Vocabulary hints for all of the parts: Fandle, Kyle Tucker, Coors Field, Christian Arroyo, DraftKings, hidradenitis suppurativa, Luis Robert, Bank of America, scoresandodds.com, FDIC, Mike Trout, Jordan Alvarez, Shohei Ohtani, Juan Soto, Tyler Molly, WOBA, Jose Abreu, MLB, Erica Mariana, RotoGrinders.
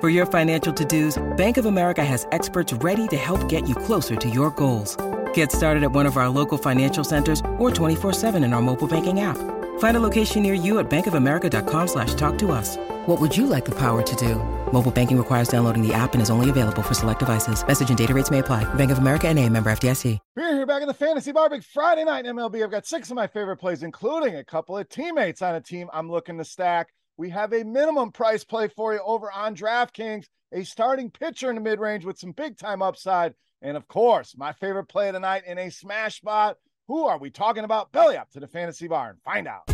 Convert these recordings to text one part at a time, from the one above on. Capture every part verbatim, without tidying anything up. For your financial to-dos, Bank of America has experts ready to help get you closer to your goals. Get started at one of our local financial centers or twenty-four seven in our mobile banking app. Find a location near you at bankofamerica.com slash talk to us. What would you like the power to do? Mobile banking requires downloading the app and is only available for select devices. Message and data rates may apply. Bank of America N A, member F D I C. We're here back in the Fantasy Barbecue Friday night in M L B. I've got six of my favorite plays, including a couple of teammates on a team I'm looking to stack. We have a minimum price play for you over on DraftKings, a starting pitcher in the mid-range with some big-time upside, and, of course, my favorite play of the night in a smash spot. Who are we talking about? Belly up to the Fantasy Barn. Find out.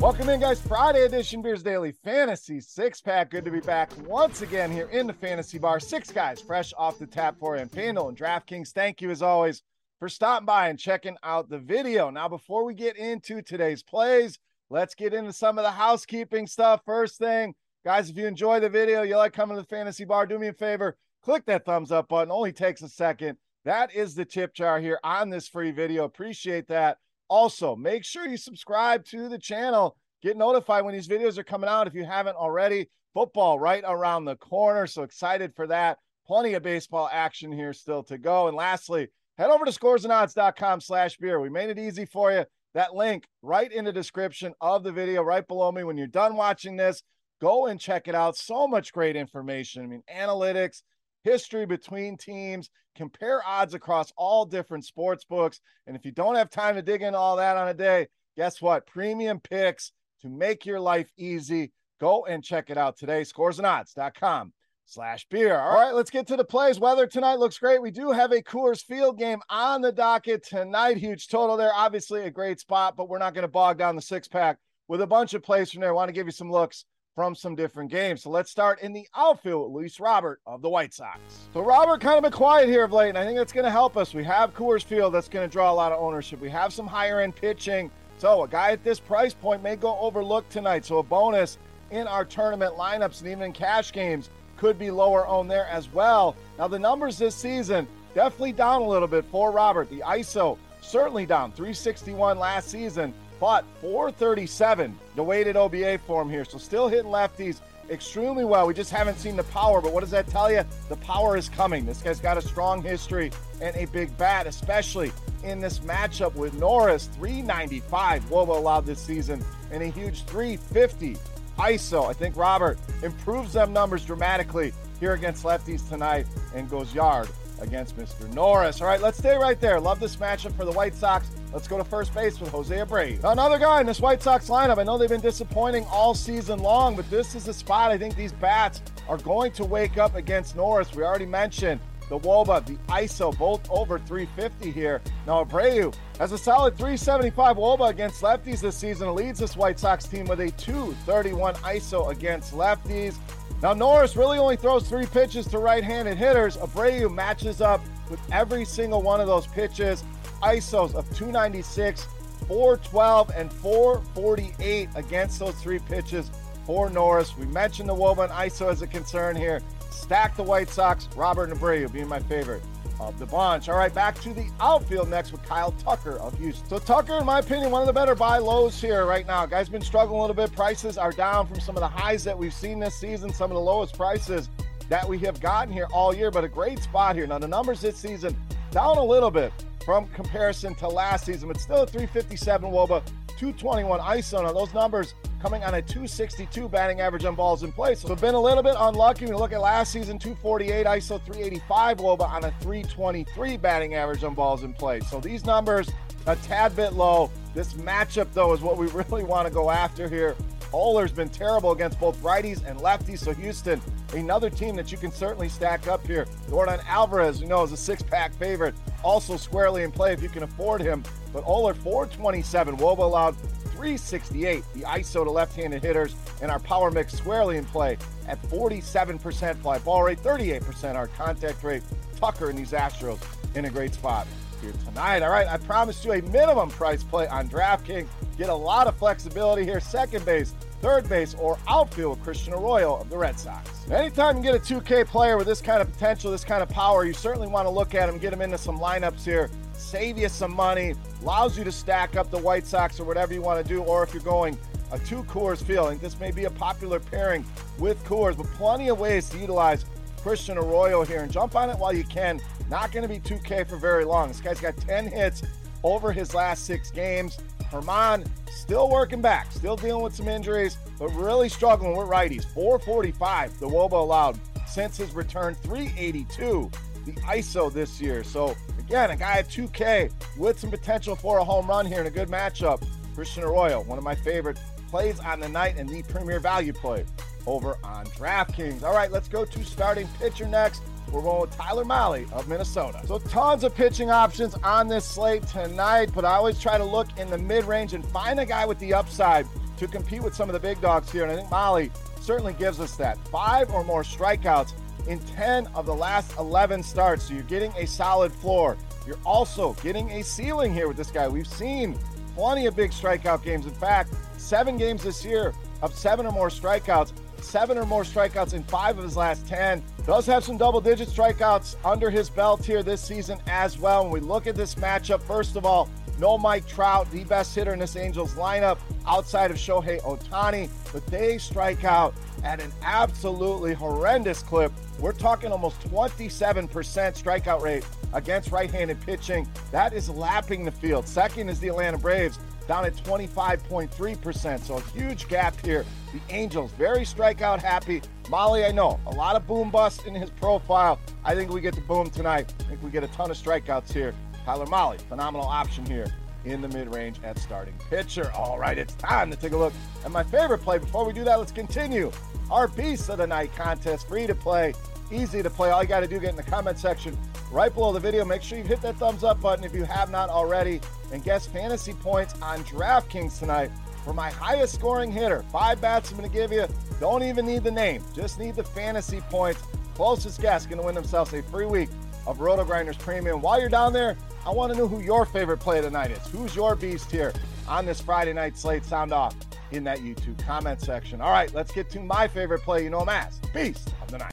Welcome in, guys. Friday edition Beers Daily Fantasy Six-Pack. Good to be back once again here in the Fantasy Bar. Six guys fresh off the tap for you on Fandle and DraftKings. Thank you, as always, for stopping by and checking out the video. Now, before we get into today's plays, let's get into some of the housekeeping stuff. First thing, guys, if you enjoy the video, you like coming to the Fantasy Bar, do me a favor, click that thumbs up button. Only takes a second. That is the tip jar here on this free video. Appreciate that. Also, make sure you subscribe to the channel. Get notified when these videos are coming out if you haven't already. Football right around the corner, so excited for that. Plenty of baseball action here still to go. And lastly, head over to scores and odds dot com slash beer. We made it easy for you. That link right in the description of the video, right below me. When you're done watching this, go and check it out. So much great information. I mean, analytics, history between teams, compare odds across all different sports books. And if you don't have time to dig into all that on a day, guess what? Premium picks to make your life easy. Go and check it out today. scores and odds dot com slash beer. All right, let's get to the plays. Weather tonight looks great. We do have a Coors Field game on the docket tonight. Huge total there. Obviously a great spot, but we're not going to bog down the six pack with a bunch of plays from there. I want to give you some looks from some different games. So let's start in the outfield with Luis Robert of the White Sox. So Robert kind of been quiet here of late, and I think that's going to help us. We have Coors Field. That's going to draw a lot of ownership. We have some higher end pitching. So a guy at this price point may go overlooked tonight. So a bonus in our tournament lineups and even in cash games could be lower owned there as well. Now, the numbers this season definitely down a little bit for Robert. The I S O certainly down, three sixty-one last season, but four thirty-seven, the weighted O B A for him here. So still hitting lefties extremely well. We just haven't seen the power, but what does that tell you? The power is coming. This guy's got a strong history and a big bat, especially in this matchup with Norris. Three ninety-five W O B A allowed this season and a huge three fifty I S O. I think Robert improves them numbers dramatically here against lefties tonight and goes yard against Mister Norris. All right, let's stay right there. Love this matchup for the White Sox. Let's go to first base with Jose Abreu. Another guy in this White Sox lineup. I know they've been disappointing all season long, but this is a spot I think these bats are going to wake up against Norris. We already mentioned the W O B A, the I S O, both over three fifty here. Now, Abreu has a solid three seventy-five W O B A against lefties this season. Leads this White Sox team with a two thirty-one I S O against lefties. Now, Norris really only throws three pitches to right-handed hitters. Abreu matches up with every single one of those pitches. I S Os of two ninety-six, four twelve, and four forty-eight against those three pitches for Norris. We mentioned the W O B A and I S O as a concern here. Stack the White Sox, Robert and Abreu being my favorite of the bunch. All right, back to the outfield next with Kyle Tucker of Houston. So Tucker, in my opinion, one of the better buy lows here right now. Guy's been struggling a little bit. Prices are down from some of the highs that we've seen this season, some of the lowest prices that we have gotten here all year, but a great spot here. Now, the numbers this season down a little bit from comparison to last season, but still a three fifty-seven WOBA, two twenty-one I S O. Now, those numbers coming on a two sixty-two batting average on balls in play. So been a little bit unlucky. We look at last season, two forty-eight I S O, three eighty-five WOBA on a three twenty-three batting average on balls in play. So these numbers a tad bit low. This matchup, though, is what we really want to go after here. Oler's been terrible against both righties and lefties, so Houston, another team that you can certainly stack up here. Jordan Alvarez, you know, is a six-pack favorite, also squarely in play if you can afford him. But Oler, four twenty-seven, WOBA allowed three sixty-eight. The I S O to left-handed hitters, and our power mix squarely in play at forty-seven percent fly ball rate, thirty-eight percent our contact rate. Tucker and these Astros in a great spot here tonight. All right, I promised you a minimum price play on DraftKings. Get a lot of flexibility here, second base, third base, or outfield, Christian Arroyo of the Red Sox. Anytime you get a two K player with this kind of potential, this kind of power, you certainly want to look at him, get him into some lineups here, save you some money, allows you to stack up the White Sox or whatever you want to do, or if you're going a two Coors Field, I think this may be a popular pairing with Coors, but plenty of ways to utilize Christian Arroyo here, and jump on it while you can. Not going to be two K for very long. This guy's got ten hits over his last six games. Herman still working back, still dealing with some injuries, but really struggling with righties. four forty-five, the WOBA allowed since his return, three eighty-two, the I S O this year. So again, a guy at two K with some potential for a home run here in a good matchup. Christian Arroyo, one of my favorite plays on the night and the premier value play over on DraftKings. All right, let's go to starting pitcher next. We're going with Tyler Molly of Minnesota. So tons of pitching options on this slate tonight, but I always try to look in the mid-range and find a guy with the upside to compete with some of the big dogs here, and I think Molly certainly gives us that. Five or more strikeouts in ten of the last eleven starts, so you're getting a solid floor. You're also getting a ceiling here with this guy. We've seen plenty of big strikeout games. In fact, seven games this year of seven or more strikeouts, seven or more strikeouts in five of his last ten. Does have some double-digit strikeouts under his belt here this season as well. When we look at this matchup, first of all, no Mike Trout, the best hitter in this Angels lineup outside of Shohei Ohtani, but they strike out at an absolutely horrendous clip. We're talking almost twenty-seven percent strikeout rate against right-handed pitching. That is lapping the field. Second is the Atlanta Braves, down at twenty-five point three percent, so a huge gap here. The Angels, very strikeout happy. Molly, I know, a lot of boom bust in his profile. I think we get the boom tonight. I think we get a ton of strikeouts here. Tyler Molly, phenomenal option here in the mid-range at starting pitcher. All right, it's time to take a look at my favorite play. Before we do that, let's continue our Beast of the Night contest. Free to play, easy to play. All you got to do, get in the comment section right below the video. Make sure you hit that thumbs up button if you have not already. And guess fantasy points on DraftKings tonight for my highest scoring hitter. Five bats I'm going to give you. Don't even need the name. Just need the fantasy points. Closest guess going to win themselves a free week of RotoGrinders Premium. While you're down there, I want to know who your favorite play tonight is. Who's your beast here on this Friday night slate? Sound off in that YouTube comment section. All right, let's get to my favorite play. You know him as Beast of the Night.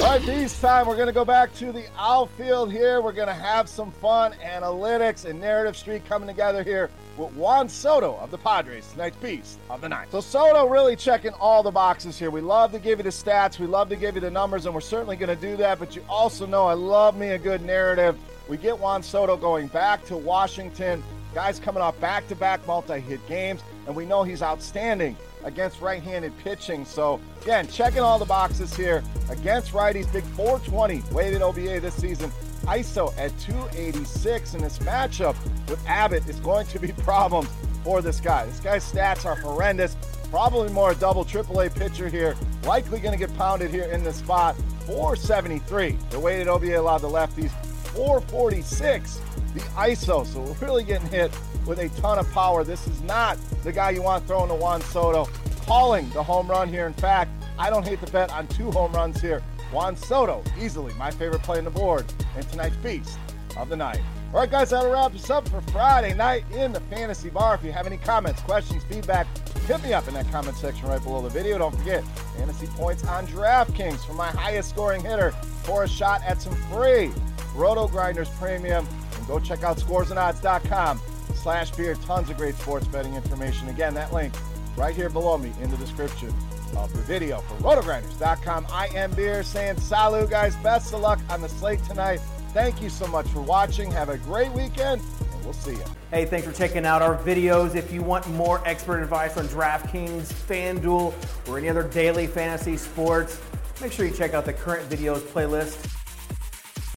All right, this time we're going to go back to the outfield here. We're going to have some fun, analytics and narrative streak coming together here with Juan Soto of the Padres, tonight's Beast of the Night. So Soto really checking all the boxes here. We love to give you the stats. We love to give you the numbers, and we're certainly going to do that. But you also know I love me a good narrative. We get Juan Soto going back to Washington. Guys coming off back-to-back multi-hit games, and we know he's outstanding against right-handed pitching. So again, checking all the boxes here against righties. Big four twenty weighted O B A this season. I S O at two eighty-six in this matchup with Abbott is going to be problems for this guy. This guy's stats are horrendous. Probably more a double triple A pitcher here. Likely going to get pounded here in this spot. four seventy-three the weighted O B A allowed the lefties. four forty-six the I S O, so we're really getting hit with a ton of power. This is not the guy you want throwing to Juan Soto, calling the home run here. In fact, I don't hate the bet on two home runs here. Juan Soto, easily my favorite play on the board and tonight's Beast of the Night. All right, guys, that'll wrap us up for Friday night in the Fantasy Bar. If you have any comments, questions, feedback, hit me up in that comment section right below the video. Don't forget, fantasy points on DraftKings for my highest scoring hitter for a shot at some free RotoGrinders Premium. And go check out scores and odds dot com slash beer. Tons of great sports betting information. Again, that link right here below me in the description of the video for roto grinders dot com. I am Beer saying salut, guys. Best of luck on the slate tonight. Thank you so much for watching. Have a great weekend, and we'll see you. Hey, thanks for checking out our videos. If you want more expert advice on DraftKings, FanDuel, or any other daily fantasy sports, make sure you check out the current videos playlist.